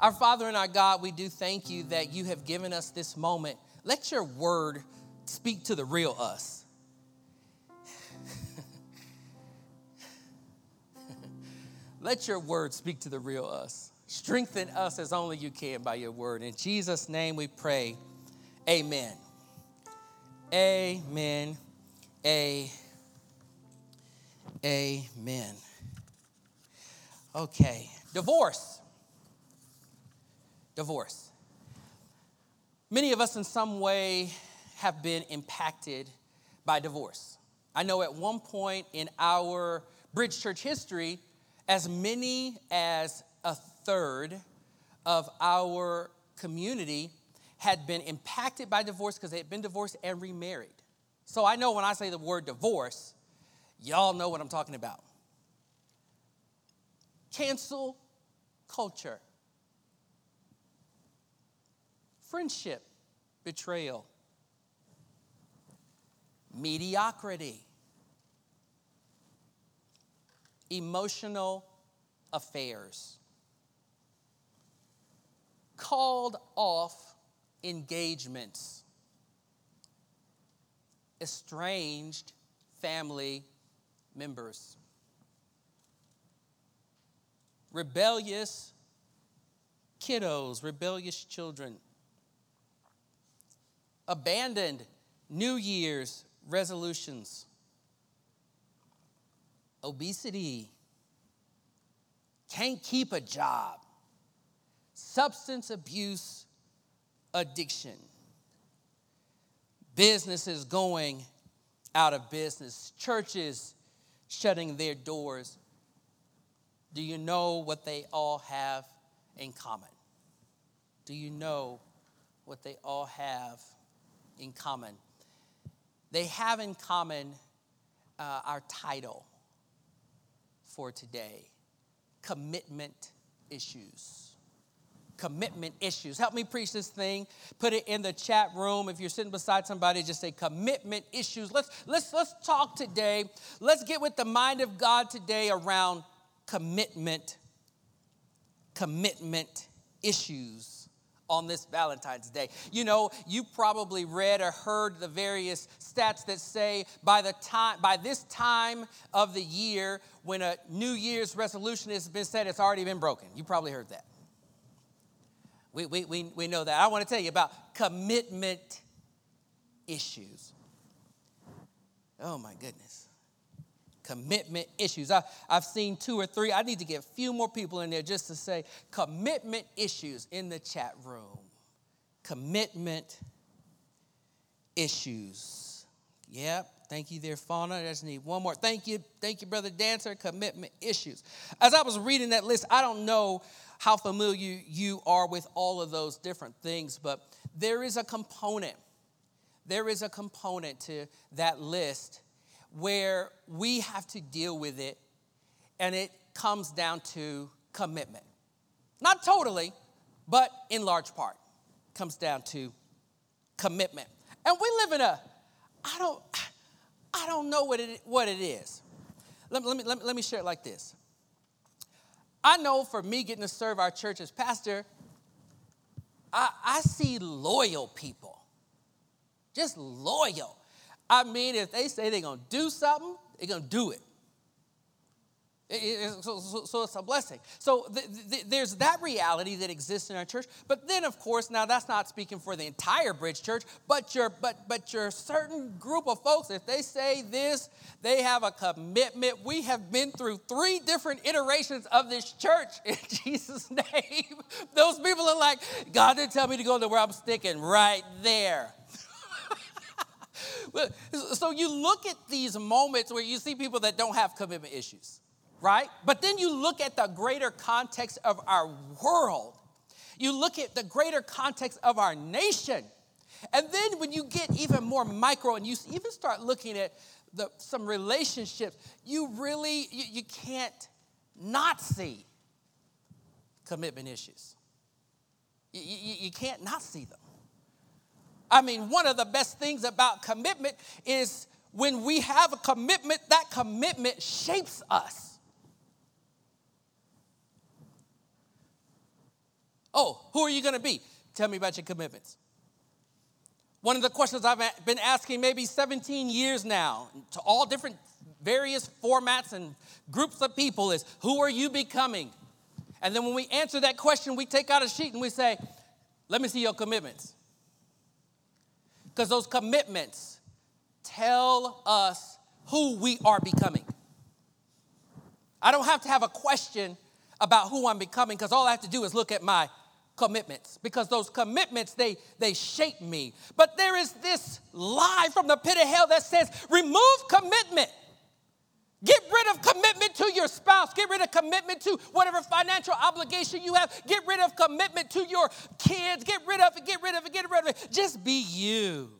Our Father and our God, we do thank you that you have given us this moment. Let your word speak to the real us. Let your word speak to the real us. Strengthen us as only you can by your word. In Jesus' name we pray. Amen. Amen. Amen. Okay. Divorce. Many of us in some way have been impacted by divorce. I know at one point in our Bridge Church history, as many as a third of our community had been impacted by divorce because they had been divorced and remarried. So I know when I say the word divorce, y'all know what I'm talking about. Cancel culture. Friendship betrayal. Mediocrity. Emotional affairs. Called off engagements. Estranged family members. Rebellious kiddos, rebellious children. Abandoned New Year's resolutions. Obesity. Can't keep a job. Substance abuse addiction. Businesses going out of business. Churches shutting their doors. Do you know what they all have in common? Do you know what they all have in common? They have in common our title for today, commitment issues. Commitment issues. Help me preach this thing. Put it in the chat room. If you're sitting beside somebody, just say commitment issues. Let's talk today. Let's get with the mind of God today around commitment issues on this Valentine's Day. You know, you probably read or heard the various stats that say by this time of the year, when a New Year's resolution has been set, it's already been broken. You probably heard that. We know that. I want to tell you about commitment issues. Oh, my goodness. Commitment issues. I've seen 2 or 3. I need to get a few more people in there just to say commitment issues in the chat room. Commitment issues. Yep. Thank you there, Fauna. I just need one more. Thank you, Brother Dancer. Commitment issues. As I was reading that list, I don't know how familiar you are with all of those different things, but there is a component. There is a component to that list where we have to deal with it, and it comes down to commitment. Not totally, but in large part, comes down to commitment. And we live in I don't know what it is. Let me share it like this. I know for me getting to serve our church as pastor, I see loyal people. Just loyal. I mean, if they say they're going to do something, they're going to do it. So it's a blessing. So there's that reality that exists in our church. But then, of course, now that's not speaking for the entire Bridge Church, but your certain group of folks, if they say this, they have a commitment. We have been through 3 different iterations of this church in Jesus' name. Those people are like, God didn't tell me to go to where I'm sticking right there. So you look at these moments where you see people that don't have commitment issues, right? But then you look at the greater context of our world. You look at the greater context of our nation. And then when you get even more micro and you even start looking at some relationships, you can't not see commitment issues. You can't not see them. I mean, one of the best things about commitment is when we have a commitment, that commitment shapes us. Oh, who are you going to be? Tell me about your commitments. One of the questions I've been asking maybe 17 years now to all different various formats and groups of people is, who are you becoming? And then when we answer that question, we take out a sheet and we say, let me see your commitments. Because those commitments tell us who we are becoming. I don't have to have a question about who I'm becoming because all I have to do is look at my commitments, because those commitments, they shape me. But there is this lie from the pit of hell that says, remove commitment. Get rid of commitment to your spouse. Get rid of commitment to whatever financial obligation you have. Get rid of commitment to your kids. Get rid of it, get rid of it, get rid of it. Just be you.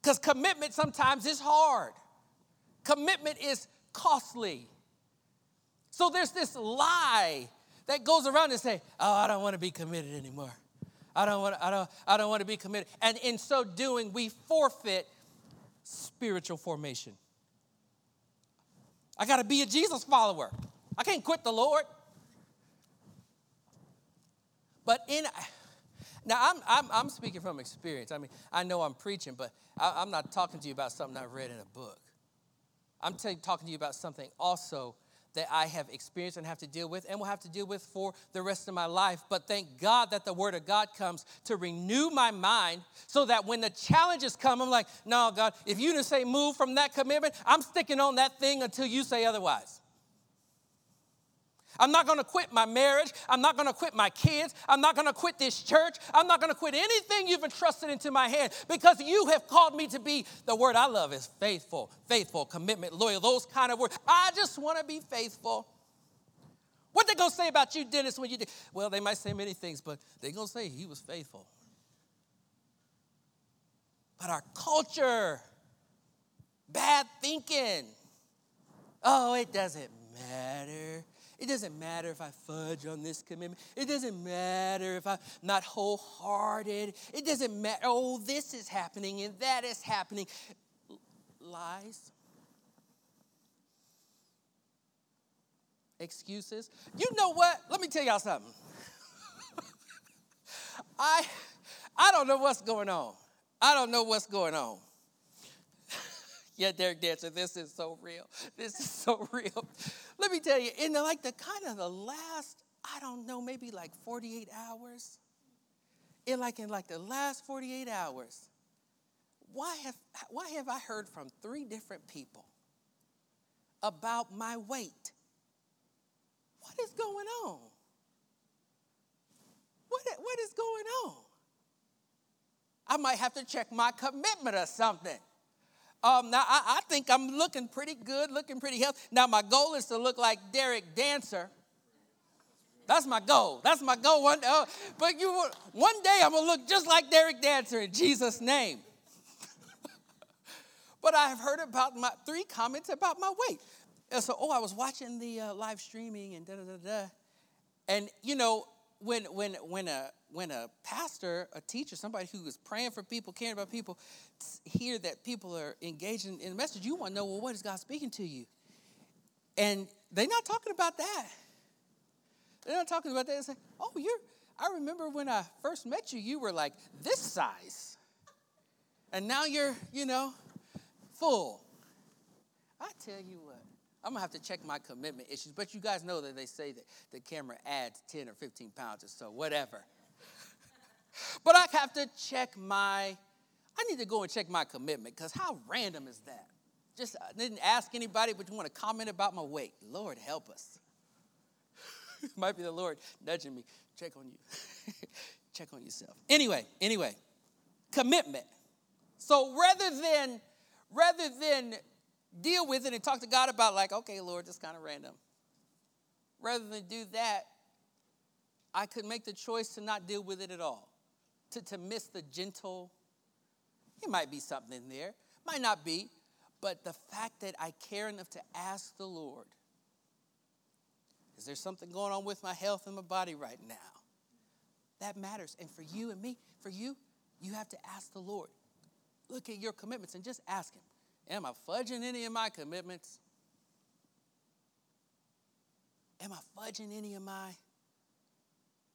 Because commitment sometimes is hard. Commitment is costly. So there's this lie that goes around and say, oh, I don't want to be committed anymore. I don't want to be committed. And in so doing, we forfeit spiritual formation. I got to be a Jesus follower. I can't quit the Lord. But I'm speaking from experience. I mean, I know I'm preaching, but I'm not talking to you about something I've read in a book. I'm talking to you about something also that I have experienced and have to deal with and will have to deal with for the rest of my life. But thank God that the word of God comes to renew my mind so that when the challenges come, I'm like, no, God, if you didn't say move from that commitment, I'm sticking on that thing until you say otherwise. I'm not going to quit my marriage. I'm not going to quit my kids. I'm not going to quit this church. I'm not going to quit anything you've entrusted into my hand because you have called me to be, the word I love is faithful, faithful, commitment, loyal, those kind of words. I just want to be faithful. What they going to say about you, Dennis, when you did? Well, they might say many things, but they're going to say he was faithful. But our culture, bad thinking. Oh, it doesn't matter. It doesn't matter if I fudge on this commitment. It doesn't matter if I'm not wholehearted. It doesn't matter. Oh, this is happening and that is happening. Lies. Excuses. You know what? Let me tell y'all something. I don't know what's going on. I don't know what's going on. Yeah, Derek Dancer, this is so real. This is so real. Let me tell you, in the last, I don't know, maybe 48 hours, in the last 48 hours, why have I heard from 3 different people about my weight? What is going on? What is going on? I might have to check my commitment or something. Now, I think I'm looking pretty good, looking pretty healthy. Now, my goal is to look like Derek Dancer. That's my goal. That's my goal. One day I'm going to look just like Derek Dancer in Jesus' name. But I've heard about my 3 comments about my weight. And so, I was watching the live streaming and da-da-da-da. And, when a pastor, a teacher, somebody who is praying for people, caring about people, hear that people are engaging in a message, you want to know, well, what is God speaking to you? And they're not talking about that. They're not talking about that. They say, oh, I remember when I first met you, you were like this size. And now you're, full. I tell you what. I'm going to have to check my commitment issues. But you guys know that they say that the camera adds 10 or 15 pounds or so, whatever. But I have to check I need to go and check my commitment because how random is that? Just I didn't ask anybody, but you want to comment about my weight. Lord, help us. It might be the Lord nudging me. Check on you. Check on yourself. Anyway, commitment. So rather than deal with it and talk to God about okay, Lord, that's kind of random. Rather than do that, I could make the choice to not deal with it at all, to miss the gentle. It might be something in there, might not be, but the fact that I care enough to ask the Lord, is there something going on with my health and my body right now? That matters. And for you and me, you have to ask the Lord. Look at your commitments and just ask him. Am I fudging any of my commitments? Am I fudging any of my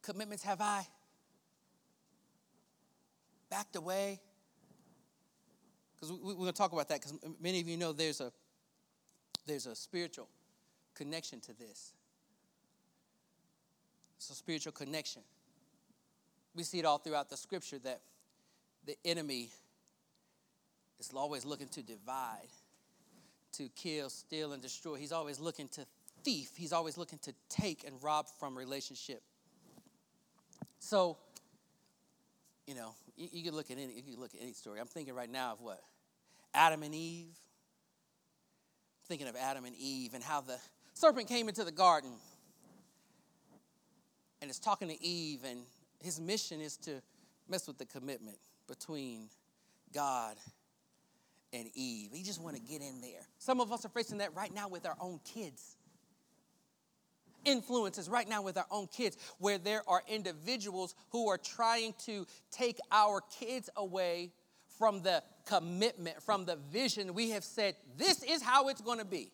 commitments have I backed away? Because we're going to talk about that, because many of you know there's a spiritual connection to this. It's a spiritual connection. We see it all throughout the scripture that the enemy is always looking to divide, to kill, steal, and destroy. He's always looking to thief. He's always looking to take and rob from relationship. So, you can look at any story. I'm thinking right now of what? Adam and Eve. I'm thinking of Adam and Eve and how the serpent came into the garden and is talking to Eve, and his mission is to mess with the commitment between God and Eve. He just want to get in there. Some of us are facing that right now with our own kids. Influences right now with our own kids, where there are individuals who are trying to take our kids away from the commitment, from the vision we have said, this is how it's going to be.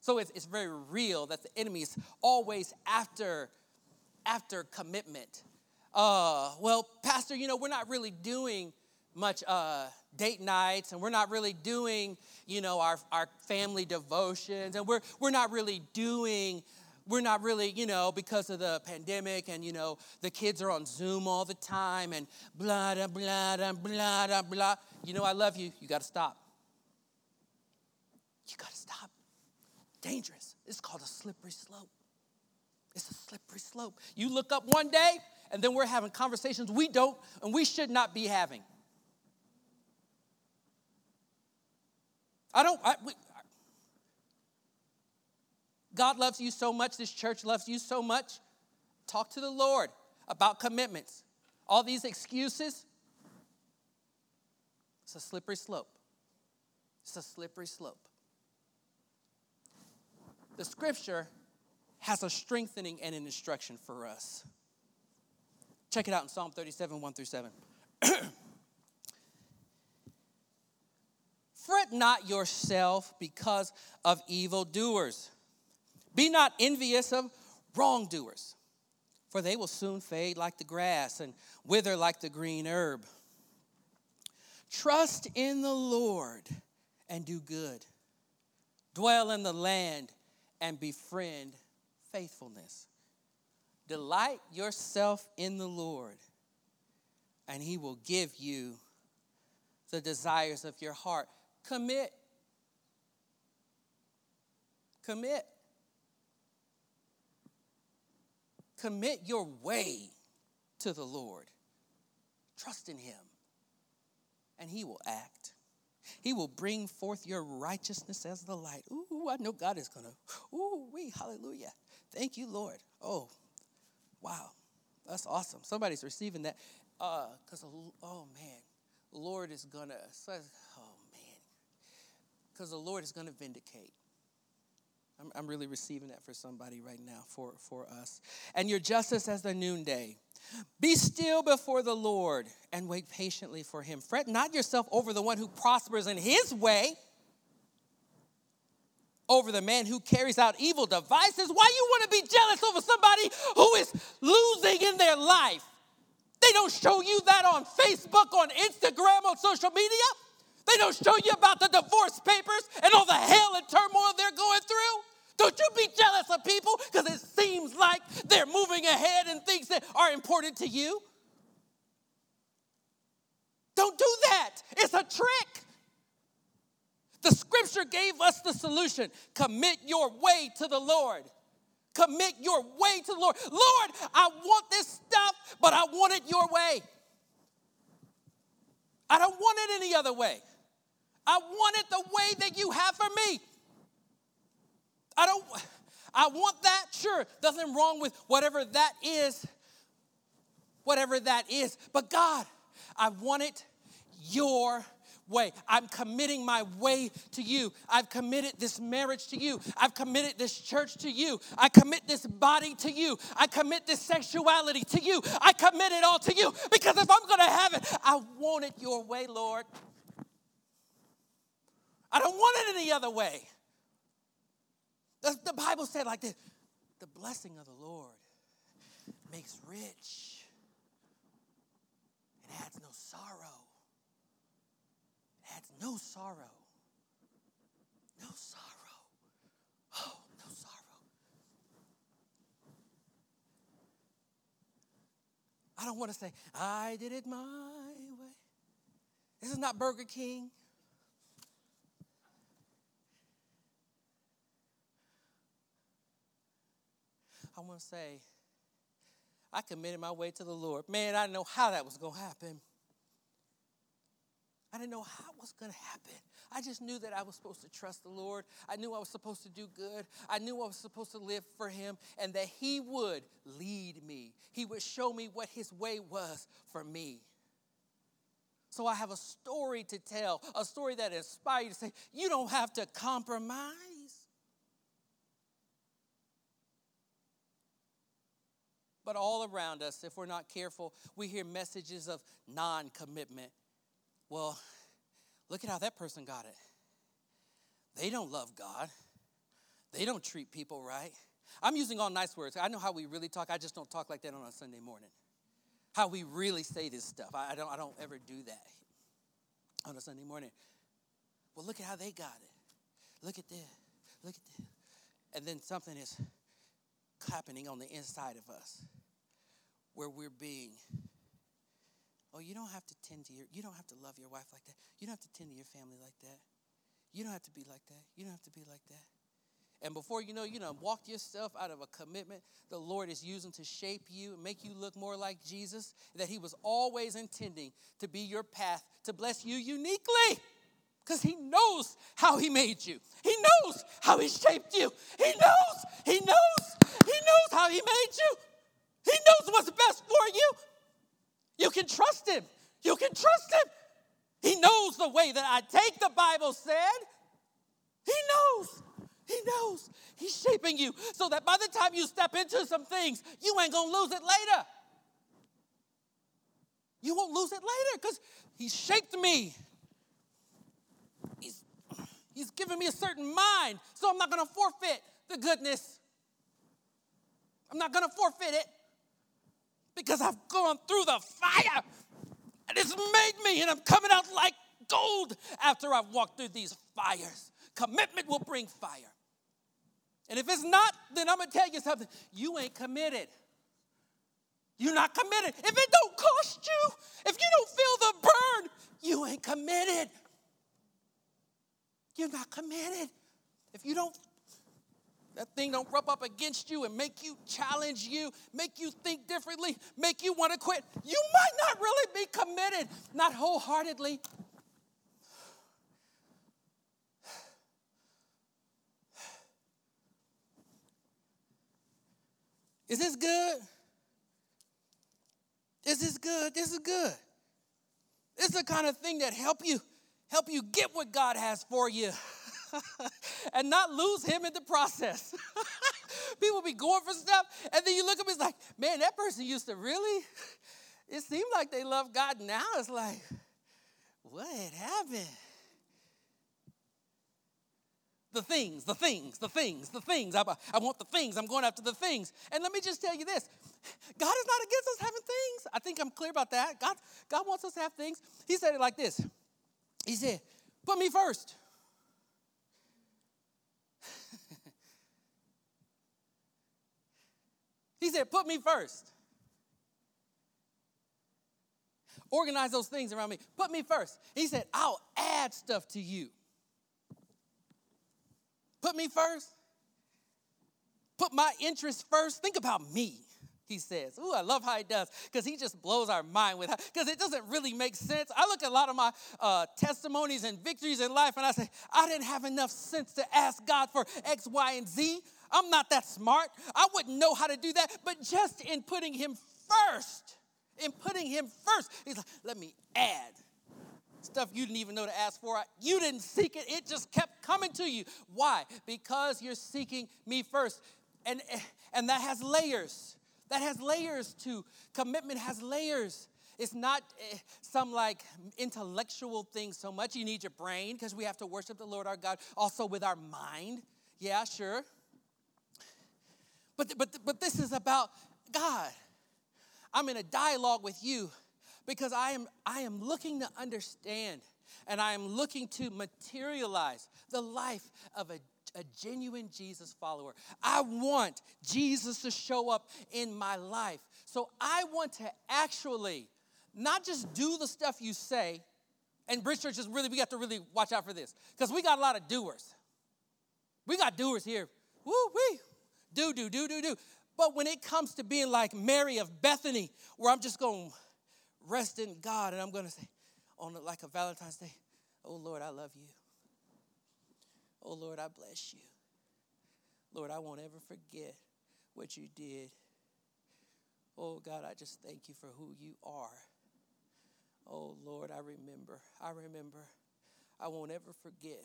So it's very real that the enemy is always after commitment. Well, Pastor, we're not really doing much date nights, and we're not really doing, our family devotions, and we're not really, because of the pandemic and, the kids are on Zoom all the time and blah, blah, blah, blah, blah, blah. I love you. You got to stop. You got to stop. Dangerous. It's called a slippery slope. It's a slippery slope. You look up one day and then we're having conversations we don't and we should not be having. God loves you so much. This church loves you so much. Talk to the Lord about commitments. All these excuses. It's a slippery slope. It's a slippery slope. The scripture has a strengthening and an instruction for us. Check it out in Psalm 37, 1 through 7. Fret not yourself because of evildoers. Be not envious of wrongdoers, for they will soon fade like the grass and wither like the green herb. Trust in the Lord and do good. Dwell in the land and befriend faithfulness. Delight yourself in the Lord, and he will give you the desires of your heart. Commit. Commit. Commit your way to the Lord. Trust in him, and he will act. He will bring forth your righteousness as the light. Ooh, I know God is going to. Ooh, we, hallelujah. Thank you, Lord. Oh, wow. That's awesome. Somebody's receiving that. Because the Lord is going to vindicate. I'm really receiving that for somebody right now, for us. And your justice as the noonday. Be still before the Lord and wait patiently for him. Fret not yourself over the one who prospers in his way, over the man who carries out evil devices. Why you want to be jealous over somebody who is losing in their life? They don't show you that on Facebook, on Instagram, on social media. They don't show you about the divorce papers and all the hell and turmoil they're going through. Don't you be jealous of people because it seems like they're moving ahead in things that are important to you. Don't do that. It's a trick. The scripture gave us the solution. Commit your way to the Lord. Commit your way to the Lord. Lord, I want this stuff, but I want it your way. I don't want it any other way. I want it the way that you have for me. I want that, sure. Nothing wrong with whatever that is. But God, I want it your way. I'm committing my way to you. I've committed this marriage to you. I've committed this church to you. I commit this body to you. I commit this sexuality to you. I commit it all to you, because if I'm going to have it, I want it your way, Lord. I don't want it any other way. The Bible said like this, the blessing of the Lord makes rich and adds no sorrow. It adds no sorrow. No sorrow. Oh, no sorrow. I don't want to say, I did it my way. This is not Burger King. I want to say, I committed my way to the Lord. Man, I didn't know how that was going to happen. I didn't know how it was going to happen. I just knew that I was supposed to trust the Lord. I knew I was supposed to do good. I knew I was supposed to live for him and that he would lead me. He would show me what his way was for me. So I have a story to tell, a story that inspires you to say, you don't have to compromise. But all around us, if we're not careful, we hear messages of non-commitment. Well, look at how that person got it. They don't love God. They don't treat people right. I'm using all nice words. I know how we really talk. I just don't talk like that on a Sunday morning. How we really say this stuff. I don't ever do that on a Sunday morning. Well, look at how they got it. Look at this. Look at this. And then something is happening on the inside of us where we're being, oh, you don't have to tend to you don't have to love your wife like that. You don't have to tend to your family like that. You don't have to be like that. You don't have to be like that. And before you know, walk yourself out of a commitment the Lord is using to shape you and make you look more like Jesus, that he was always intending to be your path to bless you uniquely. Because he knows how he made you. He knows how he shaped you. He knows how he made you. He knows what's best for you. You can trust him. You can trust him. He knows the way that I take, the Bible said. He knows. He knows. He's shaping you so that by the time you step into some things, you ain't going to lose it later. You won't lose it later because he shaped me. He's given me a certain mind, so I'm not going to forfeit the goodness. I'm not going to forfeit it. Because I've gone through the fire and it's made me and I'm coming out like gold after I've walked through these fires. Commitment will bring fire. And if it's not, then I'm going to tell you something. You ain't committed. You're not committed. If it don't cost you, if you don't feel the burn, you ain't committed. You're not committed. If you don't, that thing don't rub up against you and make you challenge you, make you think differently, make you want to quit. You might not really be committed, not wholeheartedly. Is this good? Is this good? This is good. This is the kind of thing that help you get what God has for you. And not lose him in the process. People be going for stuff, and then you look at me, it's like, man, that person used to really, it seemed like they love God. Now it's like, what happened? The things. I want the things. I'm going after the things. And let me just tell you this. God is not against us having things. I think I'm clear about that. God wants us to have things. He said it like this. He said, put me first. He said, put me first. Organize those things around me. Put me first. He said, I'll add stuff to you. Put me first. Put my interests first. Think about me, he says. Ooh, I love how he does, because he just blows our mind with how, because it doesn't really make sense. I look at a lot of my testimonies and victories in life, and I say, I didn't have enough sense to ask God for X, Y, and Z. I'm not that smart. I wouldn't know how to do that. But just in putting him first, he's like, let me add stuff you didn't even know to ask for. You didn't seek it. It just kept coming to you. Why? Because you're seeking me first. And that has layers. That has layers to commitment, has layers. It's not some like intellectual thing so much. You need your brain because we have to worship the Lord our God also with our mind. Yeah, sure. But this is about God. I'm in a dialogue with you because I am looking to understand and I am looking to materialize the life of a genuine Jesus follower. I want Jesus to show up in my life. So I want to actually not just do the stuff you say, and Bridge Church is really, we got to really watch out for this because we got a lot of doers. We got doers here. Woo-wee. Do. But when it comes to being like Mary of Bethany, where I'm just going to rest in God and I'm going to say, on like a Valentine's Day, oh, Lord, I love you. Oh, Lord, I bless you. Lord, I won't ever forget what you did. Oh, God, I just thank you for who you are. Oh, Lord, I remember. I won't ever forget.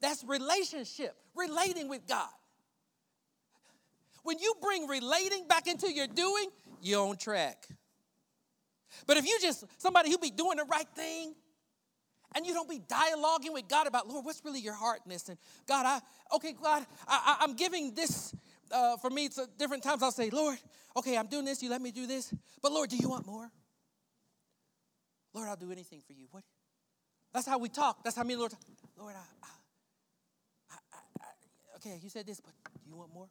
That's relationship, relating with God. When you bring relating back into your doing, you're on track. But if you just, somebody who be doing the right thing, and you don't be dialoguing with God about, Lord, what's really your heart in this? And God, I'm giving this for me. So different times I'll say, Lord, okay, I'm doing this. You let me do this. But, Lord, do you want more? Lord, I'll do anything for you. What? That's how we talk. That's how me and Lord talk. Lord, okay, you said this, but do you want more?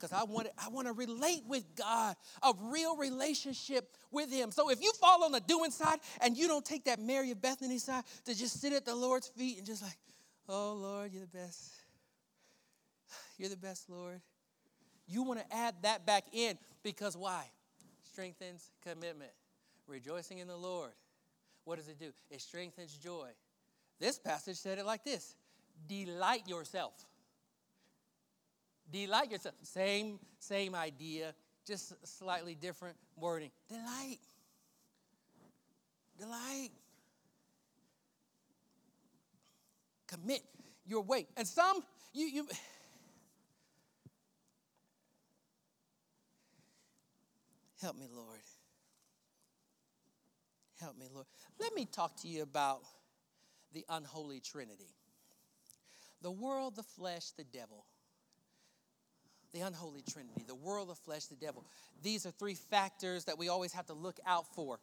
Because I want to relate with God, a real relationship with him. So if you fall on the doing side and you don't take that Mary of Bethany side to just sit at the Lord's feet and just like, oh, Lord, you're the best. You're the best, Lord. You want to add that back in because why? Strengthens commitment. Rejoicing in the Lord. What does it do? It strengthens joy. This passage said it like this. Delight yourself. Delight yourself. Same idea, just slightly different wording. Delight. Commit your way. And some, you. Help me, Lord. Help me, Lord. Let me talk to you about the unholy Trinity. The world, the flesh, the devil. The unholy Trinity, the world, the flesh, the devil. These are three factors that we always have to look out for,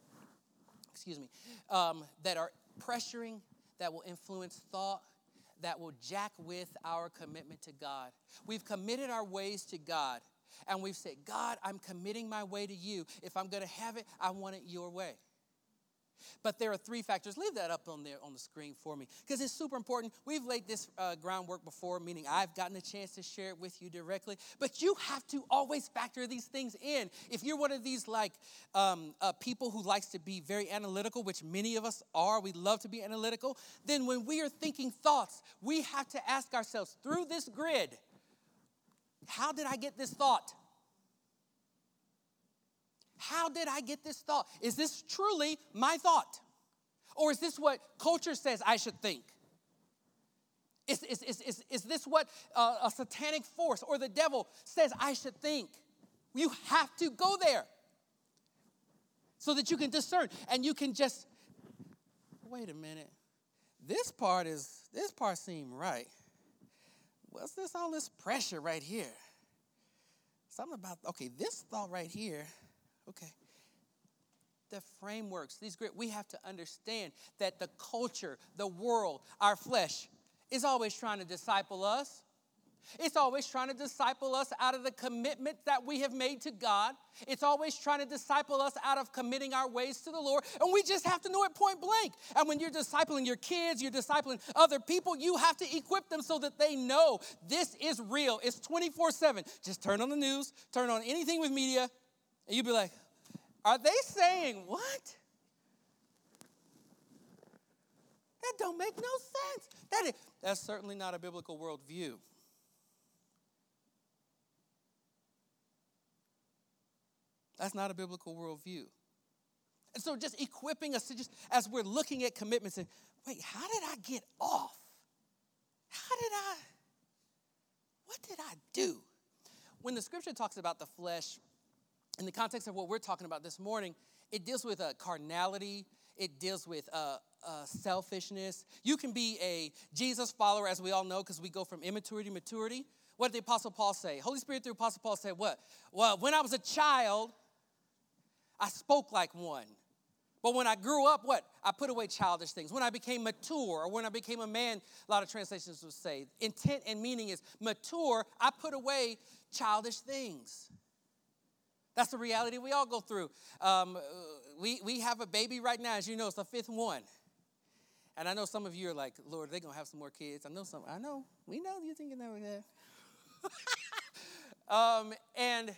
that are pressuring, that will influence thought, that will jack with our commitment to God. We've committed our ways to God, and we've said, God, I'm committing my way to you. If I'm going to have it, I want it your way. But there are three factors. Leave that up on there on the screen for me because it's super important. We've laid this groundwork before, meaning I've gotten a chance to share it with you directly. But you have to always factor these things in. If you're one of these like people who likes to be very analytical, which many of us are, we love to be analytical, then when we are thinking thoughts, we have to ask ourselves through this grid, how did I get this thought? How did I get this thought? Is this truly my thought? Or is this what culture says I should think? Is this what a satanic force or the devil says I should think? You have to go there so that you can discern and you can just, wait a minute. This part seemed right. What's this, all this pressure right here? Something about, okay, this thought right here. Okay. The frameworks, these grit, we have to understand that the culture, the world, our flesh is always trying to disciple us. It's always trying to disciple us out of the commitment that we have made to God. It's always trying to disciple us out of committing our ways to the Lord. And we just have to know it point blank. And when you're discipling your kids, you're discipling other people, you have to equip them so that they know this is real. It's 24/7. Just turn on the news, turn on anything with media. And you'd be like, are they saying what? That don't make no sense. That's certainly not a biblical worldview. That's not a biblical worldview. And so just equipping us to just, as we're looking at commitments and, wait, how did I get off? What did I do? When the scripture talks about the flesh, in the context of what we're talking about this morning, it deals with carnality. It deals with selfishness. You can be a Jesus follower, as we all know, because we go from immaturity to maturity. What did the Apostle Paul say? Holy Spirit through Apostle Paul said what? Well, when I was a child, I spoke like one. But when I grew up, what? I put away childish things. When I became mature, or when I became a man, a lot of translations would say, intent and meaning is mature, I put away childish things. That's the reality we all go through. We have a baby right now, as you know, it's the fifth one. And I know some of you are like, Lord, they're going to have some more kids. I know. We know you're thinking that we're there. And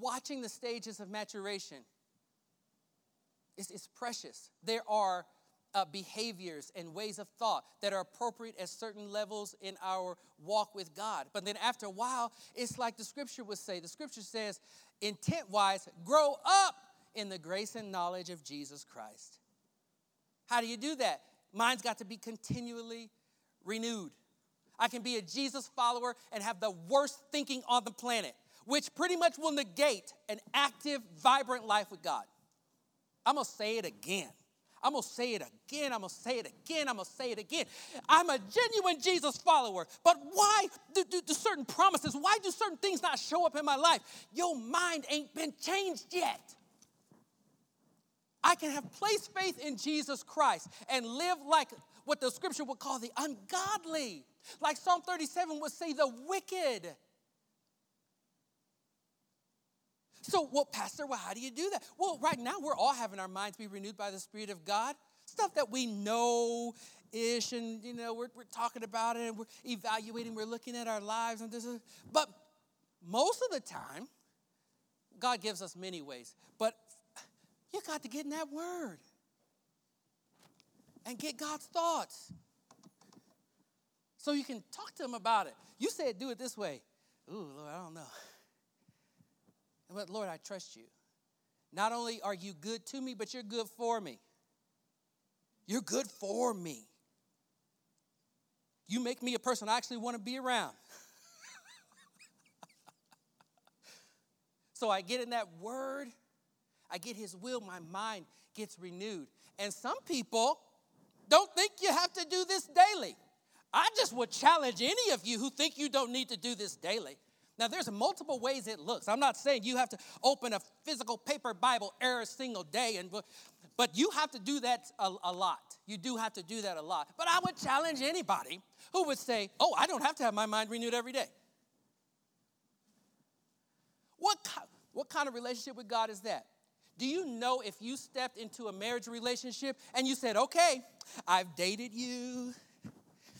watching the stages of maturation, it's precious. There are behaviors and ways of thought that are appropriate at certain levels in our walk with God. But then after a while, it's like the scripture would say. The scripture says, intent-wise, grow up in the grace and knowledge of Jesus Christ. How do you do that? Mine's got to be continually renewed. I can be a Jesus follower and have the worst thinking on the planet, which pretty much will negate an active, vibrant life with God. I'm going to say it again. I'm a genuine Jesus follower. But why do certain promises, why do certain things not show up in my life? Your mind ain't been changed yet. I can have placed faith in Jesus Christ and live like what the scripture would call the ungodly. Like Psalm 37 would say, the wicked. So, well, Pastor, well, how do you do that? Well, right now we're all having our minds be renewed by the Spirit of God. Stuff that we know-ish and, you know, we're talking about it and we're evaluating, we're looking at our lives. And this is, but most of the time, God gives us many ways. But you got to get in that word and get God's thoughts so you can talk to him about it. You said do it this way. Ooh, Lord, I don't know. But Lord, I trust you. Not only are you good to me, but you're good for me. You're good for me. You make me a person I actually want to be around. So I get in that word. I get his will. My mind gets renewed. And some people don't think you have to do this daily. I just would challenge any of you who think you don't need to do this daily. Now, there's multiple ways it looks. I'm not saying you have to open a physical paper Bible every single day, but you have to do that a lot. You do have to do that a lot. But I would challenge anybody who would say, oh, I don't have to have my mind renewed every day. What kind of relationship with God is that? Do you know if you stepped into a marriage relationship and you said, okay, I've dated you.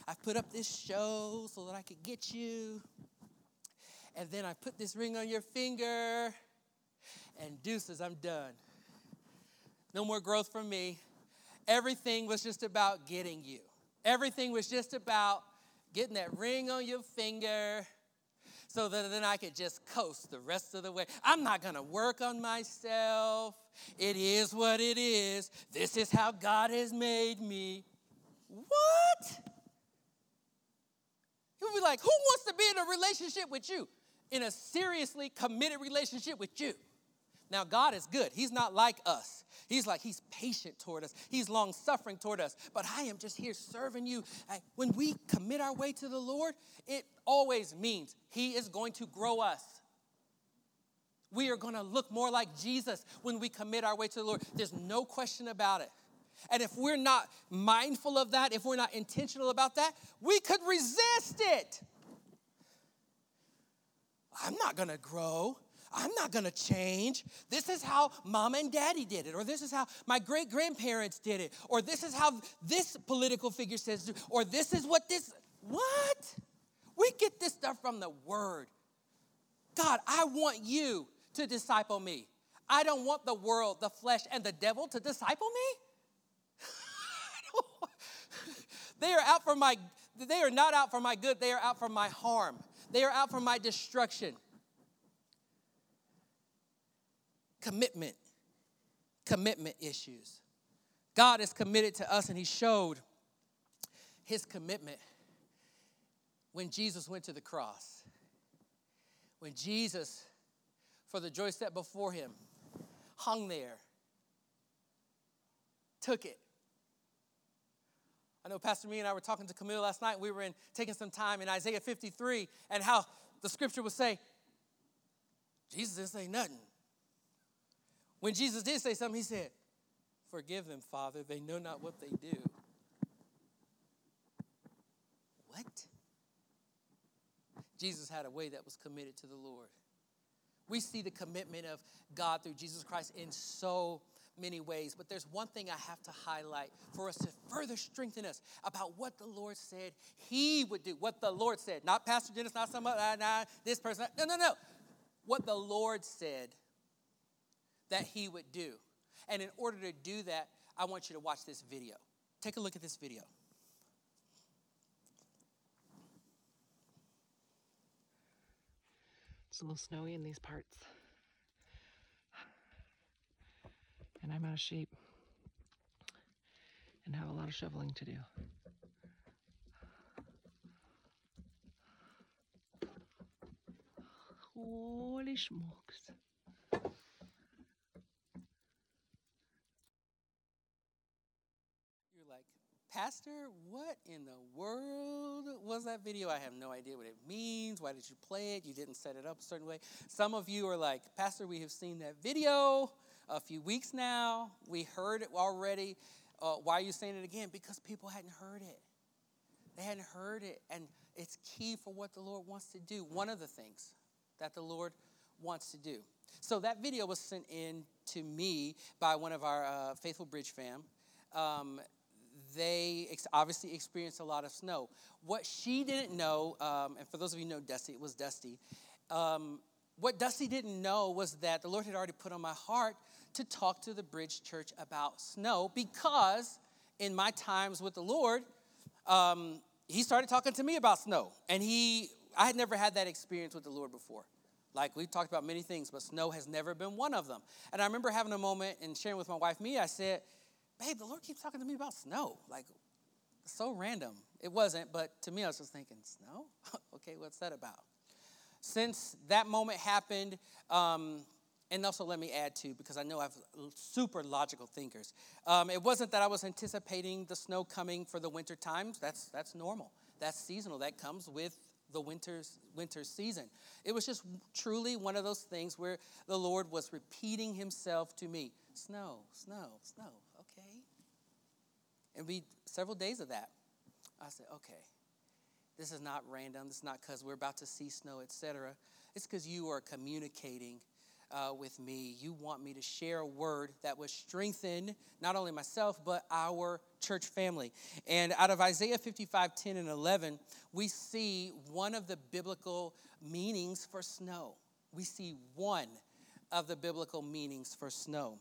I've put up this show so that I could get you. And then I put this ring on your finger, and deuces, I'm done. No more growth for me. Everything was just about getting you. Everything was just about getting that ring on your finger so that then I could just coast the rest of the way. I'm not going to work on myself. It is what it is. This is how God has made me. What? You'll be like, who wants to be in a relationship with you? In a seriously committed relationship with you. Now, God is good. He's not like us. He's like, he's patient toward us. He's long-suffering toward us. But I am just here serving you. When we commit our way to the Lord, it always means he is going to grow us. We are going to look more like Jesus when we commit our way to the Lord. There's no question about it. And if we're not mindful of that, if we're not intentional about that, we could resist it. I'm not going to grow. I'm not going to change. This is how mom and daddy did it. Or this is how my great-grandparents did it. Or this is how this political figure says. Or this is what this. What? We get this stuff from the word. God, I want you to disciple me. I don't want the world, the flesh, and the devil to disciple me. They are not out for my good. They are out for my harm. They are out for my destruction. Commitment issues. God is committed to us, and he showed his commitment when Jesus went to the cross. When Jesus, for the joy set before him, hung there, took it. I know Pastor Mee and I were talking to Camille last night. We were taking some time in Isaiah 53 and how the scripture would say, Jesus didn't say nothing. When Jesus did say something, he said, "Forgive them, Father. They know not what they do." What? Jesus had a way that was committed to the Lord. We see the commitment of God through Jesus Christ in so many ways. But there's one thing I have to highlight for us to further strengthen us about what the Lord said he would do. What the Lord said. Not Pastor Dennis, not some other, not this person. No. What the Lord said that he would do. And in order to do that, I want you to watch this video. Take a look at this video. It's a little snowy in these parts. And I'm out of shape. And have a lot of shoveling to do. Holy smokes. Pastor, what in the world was that video? I have no idea what it means. Why did you play it? You didn't set it up a certain way. Some of you are like, Pastor, we have seen that video a few weeks now. We heard it already. Why are you saying it again? Because people hadn't heard it. They hadn't heard it. And it's key for what the Lord wants to do. One of the things that the Lord wants to do. So that video was sent in to me by one of our Faithful Bridge fam. They obviously experienced a lot of snow. What she didn't know, and for those of you who know Dusty, it was Dusty. What Dusty didn't know was that the Lord had already put on my heart to talk to the Bridge Church about snow, because in my times with the Lord, he started talking to me about snow. And I had never had that experience with the Lord before. Like, we've talked about many things, but snow has never been one of them. And I remember having a moment and sharing with my wife, Mia. I said, "Babe, the Lord keeps talking to me about snow." Like, so random. It wasn't, but to me, I was just thinking, snow? Okay, what's that about? Since that moment happened, and also let me add too, because I know I have super logical thinkers. It wasn't that I was anticipating the snow coming for the winter times. That's normal. That's seasonal. That comes with the winter season. It was just truly one of those things where the Lord was repeating himself to me. Snow, snow, snow. Okay. And we several days of that. I said, okay, this is not random. This is not because we're about to see snow, etc. It's because you are communicating with me. You want me to share a word that would strengthen not only myself, but our church family. And out of Isaiah 55, 10 and 11, we see one of the biblical meanings for snow. We see one of the biblical meanings for snow.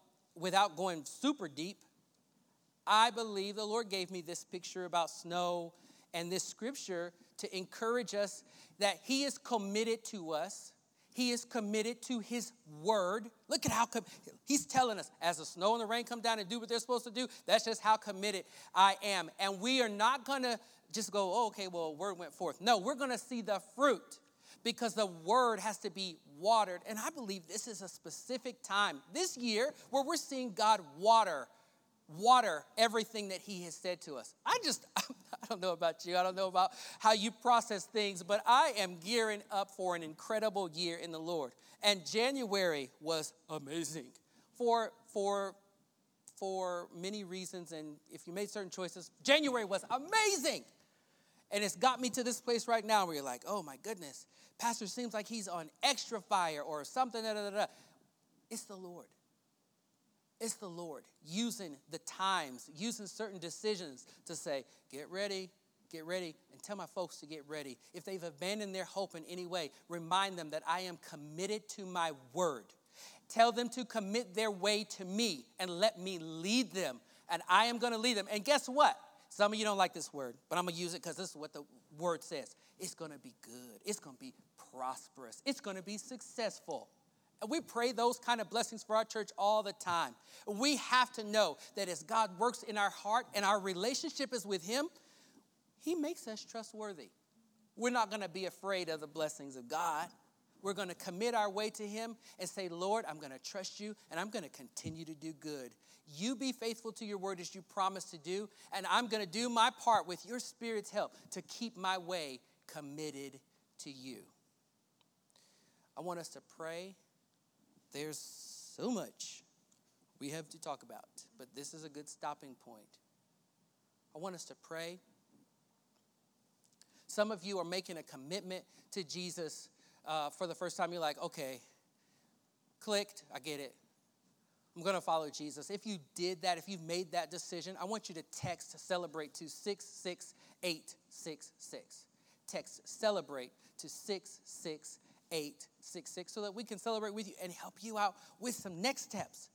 without going super deep, I believe the Lord gave me this picture about snow and this scripture to encourage us that he is committed to us. He is committed to his word. Look at how he's telling us, as the snow and the rain come down and do what they're supposed to do, that's just how committed I am. And we are not going to just go, "Oh, okay, well, word went forth." No, we're going to see the fruit, because the word has to be watered. And I believe this is a specific time this year where we're seeing God water everything that he has said to us. I don't know about you. I don't know about how you process things, but I am gearing up for an incredible year in the Lord. And January was amazing for many reasons. And if you made certain choices, January was amazing. And it's got me to this place right now where you're like, "Oh my goodness, Pastor seems like he's on extra fire or something." It's the Lord. It's the Lord using the times, using certain decisions to say, get ready, and tell my folks to get ready. If they've abandoned their hope in any way, remind them that I am committed to my word. Tell them to commit their way to me and let me lead them, and I am going to lead them. And guess what? Some of you don't like this word, but I'm going to use it because this is what the word says. It's going to be good. It's going to be prosperous. It's going to be successful. And we pray those kind of blessings for our church all the time. We have to know that as God works in our heart and our relationship is with him, he makes us trustworthy. We're not going to be afraid of the blessings of God. We're going to commit our way to him and say, Lord, I'm going to trust you and I'm going to continue to do good. You be faithful to your word as you promised to do, and I'm going to do my part with your Spirit's help to keep my way committed to you. I want us to pray. There's so much we have to talk about, but this is a good stopping point. I want us to pray. Some of you are making a commitment to Jesus for the first time. You're like, okay, clicked, I get it. I'm going to follow Jesus. If you did that, if you made that decision, I want you to text Celebrate to 66866. Text Celebrate to 66866 so that we can celebrate with you and help you out with some next steps.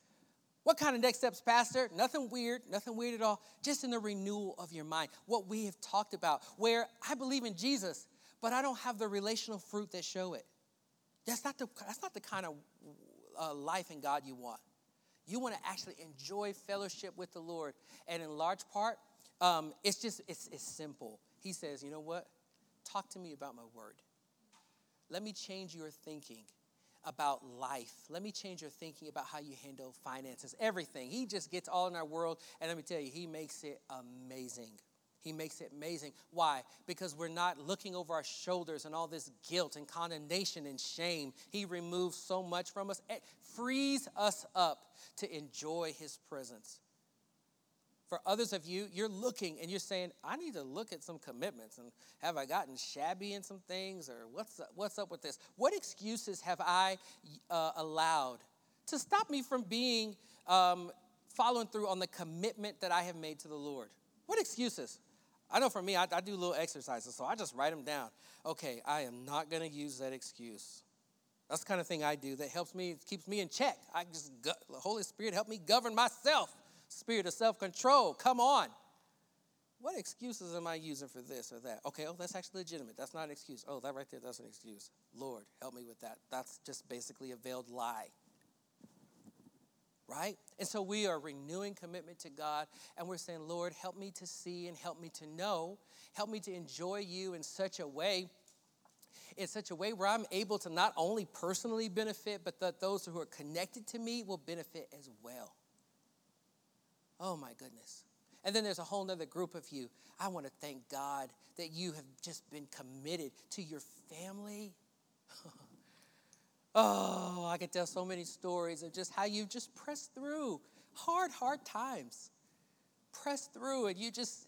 What kind of next steps, Pastor? Nothing weird at all. Just in the renewal of your mind, what we have talked about, where I believe in Jesus, but I don't have the relational fruit that show it. That's not the kind of life in God you want. You want to actually enjoy fellowship with the Lord. And in large part, it's simple. He says, you know what? Talk to me about my word. Let me change your thinking about life. Let me change your thinking about how you handle finances, everything. He just gets all in our world, and let me tell you, he makes it amazing. He makes it amazing. Why? Because we're not looking over our shoulders and all this guilt and condemnation and shame. He removes so much from us. It frees us up to enjoy his presence. For others of you, you're looking and you're saying, I need to look at some commitments. And have I gotten shabby in some things? Or what's up with this? What excuses have I allowed to stop me from being following through on the commitment that I have made to the Lord? What excuses? I know for me, I do little exercises, so I just write them down. Okay, I am not going to use that excuse. That's the kind of thing I do that helps me, keeps me in check. The Holy Spirit, help me govern myself. Spirit of self-control, come on. What excuses am I using for this or that? Okay, oh, that's actually legitimate. That's not an excuse. Oh, that right there, that's an excuse. Lord, help me with that. That's just basically a veiled lie. Right? And so we are renewing commitment to God, and we're saying, Lord, help me to see and help me to know. Help me to enjoy you in such a way where I'm able to not only personally benefit, but that those who are connected to me will benefit as well. Oh, my goodness. And then there's a whole other group of you. I want to thank God that you have just been committed to your family. Oh, I could tell so many stories of just how you've just pressed through hard times. Pressed through, and you just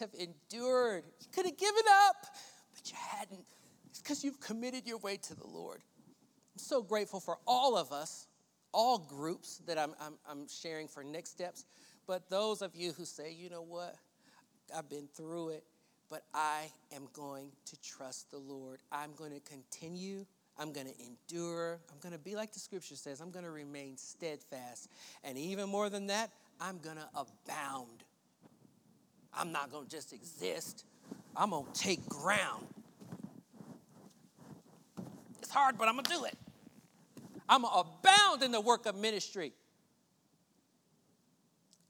have endured. You could have given up, but you hadn't. It's because you've committed your way to the Lord. I'm so grateful for all of us, all groups that I'm sharing for next steps. But those of you who say, you know what, I've been through it, but I am going to trust the Lord. I'm going to continue. I'm going to endure. I'm going to be like the scripture says. I'm going to remain steadfast. And even more than that, I'm going to abound. I'm not going to just exist. I'm going to take ground. It's hard, but I'm going to do it. I'm going to abound in the work of ministry.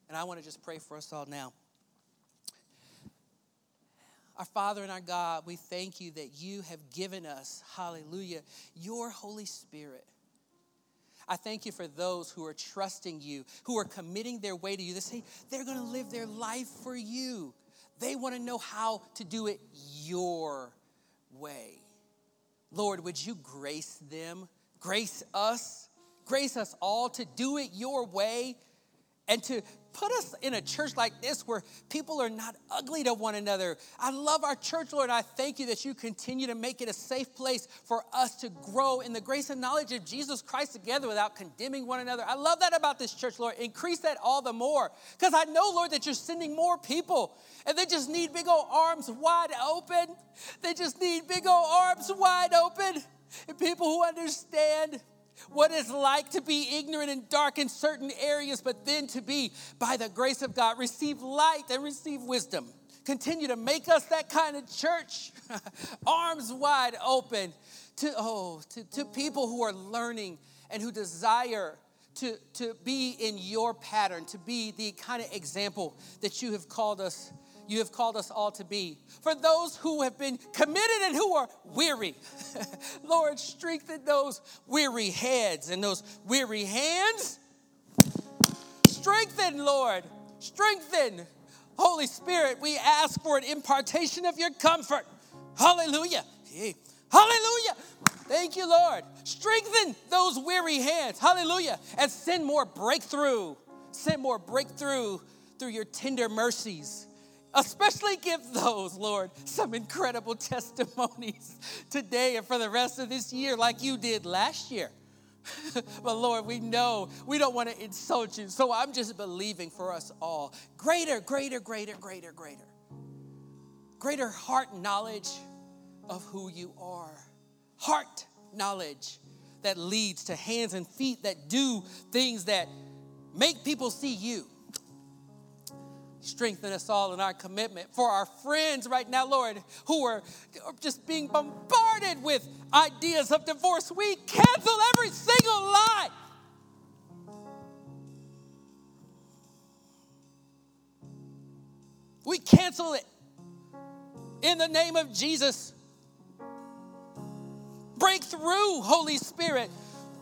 And I want to just pray for us all now. Our Father and our God, we thank you that you have given us, hallelujah, your Holy Spirit. I thank you for those who are trusting you, who are committing their way to you. They say they're going to live their life for you. They want to know how to do it your way. Lord, would you grace them, grace us all to do it your way, and to put us in a church like this where people are not ugly to one another. I love our church, Lord. I thank you that you continue to make it a safe place for us to grow in the grace and knowledge of Jesus Christ together without condemning one another. I love that about this church, Lord. Increase that all the more. Because I know, Lord, that you're sending more people. And they just need big old arms wide open. They just need big old arms wide open. And people who understand what it's like to be ignorant and dark in certain areas, but then to be, by the grace of God, receive light and receive wisdom. Continue to make us that kind of church, arms wide open to people who are learning and who desire to be in your pattern, to be the kind of example that you have called us all to be. For those who have been committed and who are weary, Lord, strengthen those weary heads and those weary hands. Strengthen, Lord, strengthen. Holy Spirit, we ask for an impartation of your comfort. Hallelujah. Hallelujah. Thank you, Lord. Strengthen those weary hands. Hallelujah. And send more breakthrough. Send more breakthrough through your tender mercies. Especially give those, Lord, some incredible testimonies today and for the rest of this year like you did last year. But Lord, we know we don't want to insult you. So I'm just believing for us all. Greater. Greater heart knowledge of who you are. Heart knowledge that leads to hands and feet that do things that make people see you. Strengthen us all in our commitment. For our friends right now, Lord, who are just being bombarded with ideas of divorce, we cancel every single lie. We cancel it in the name of Jesus. Break through, Holy Spirit.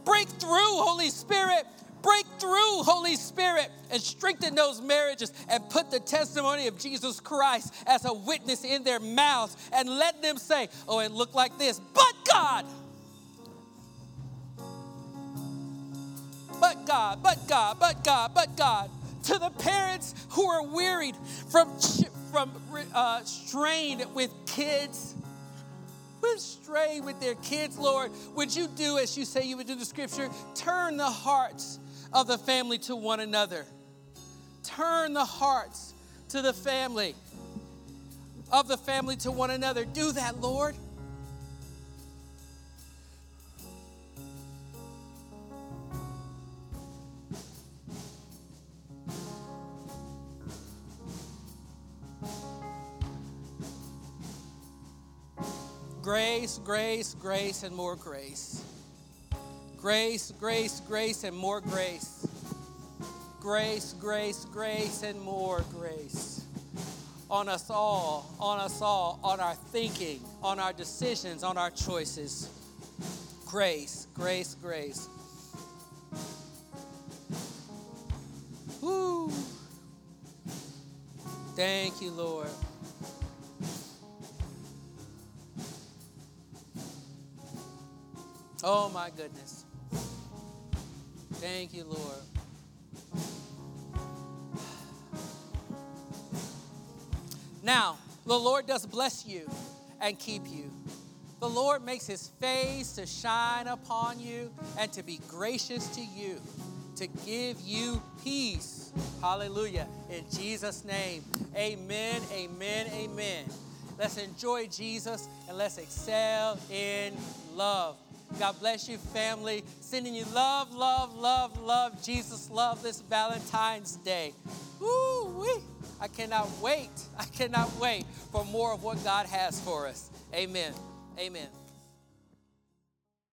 Break through, Holy Spirit. Break through, Holy Spirit, and strengthen those marriages and put the testimony of Jesus Christ as a witness in their mouths and let them say, oh, it looked like this, but God. To the parents who are wearied from strain with kids. We're straying with their kids, Lord. Would you do as you say you would do the scripture? Turn the hearts of the family to one another. Turn the hearts to the family, of the family to one another. Do that, Lord. Grace, and more grace. Grace, and more grace. Grace, and more grace. On us all, on our thinking, on our decisions, on our choices. Grace. Woo. Thank you, Lord. Oh, my goodness. Thank you, Lord. Now, the Lord does bless you and keep you. The Lord makes his face to shine upon you and to be gracious to you, to give you peace. Hallelujah. In Jesus' name, amen. Let's enjoy Jesus and let's excel in love. God bless you, family. Sending you love. Jesus love this Valentine's Day. Woo-wee. I cannot wait for more of what God has for us. Amen.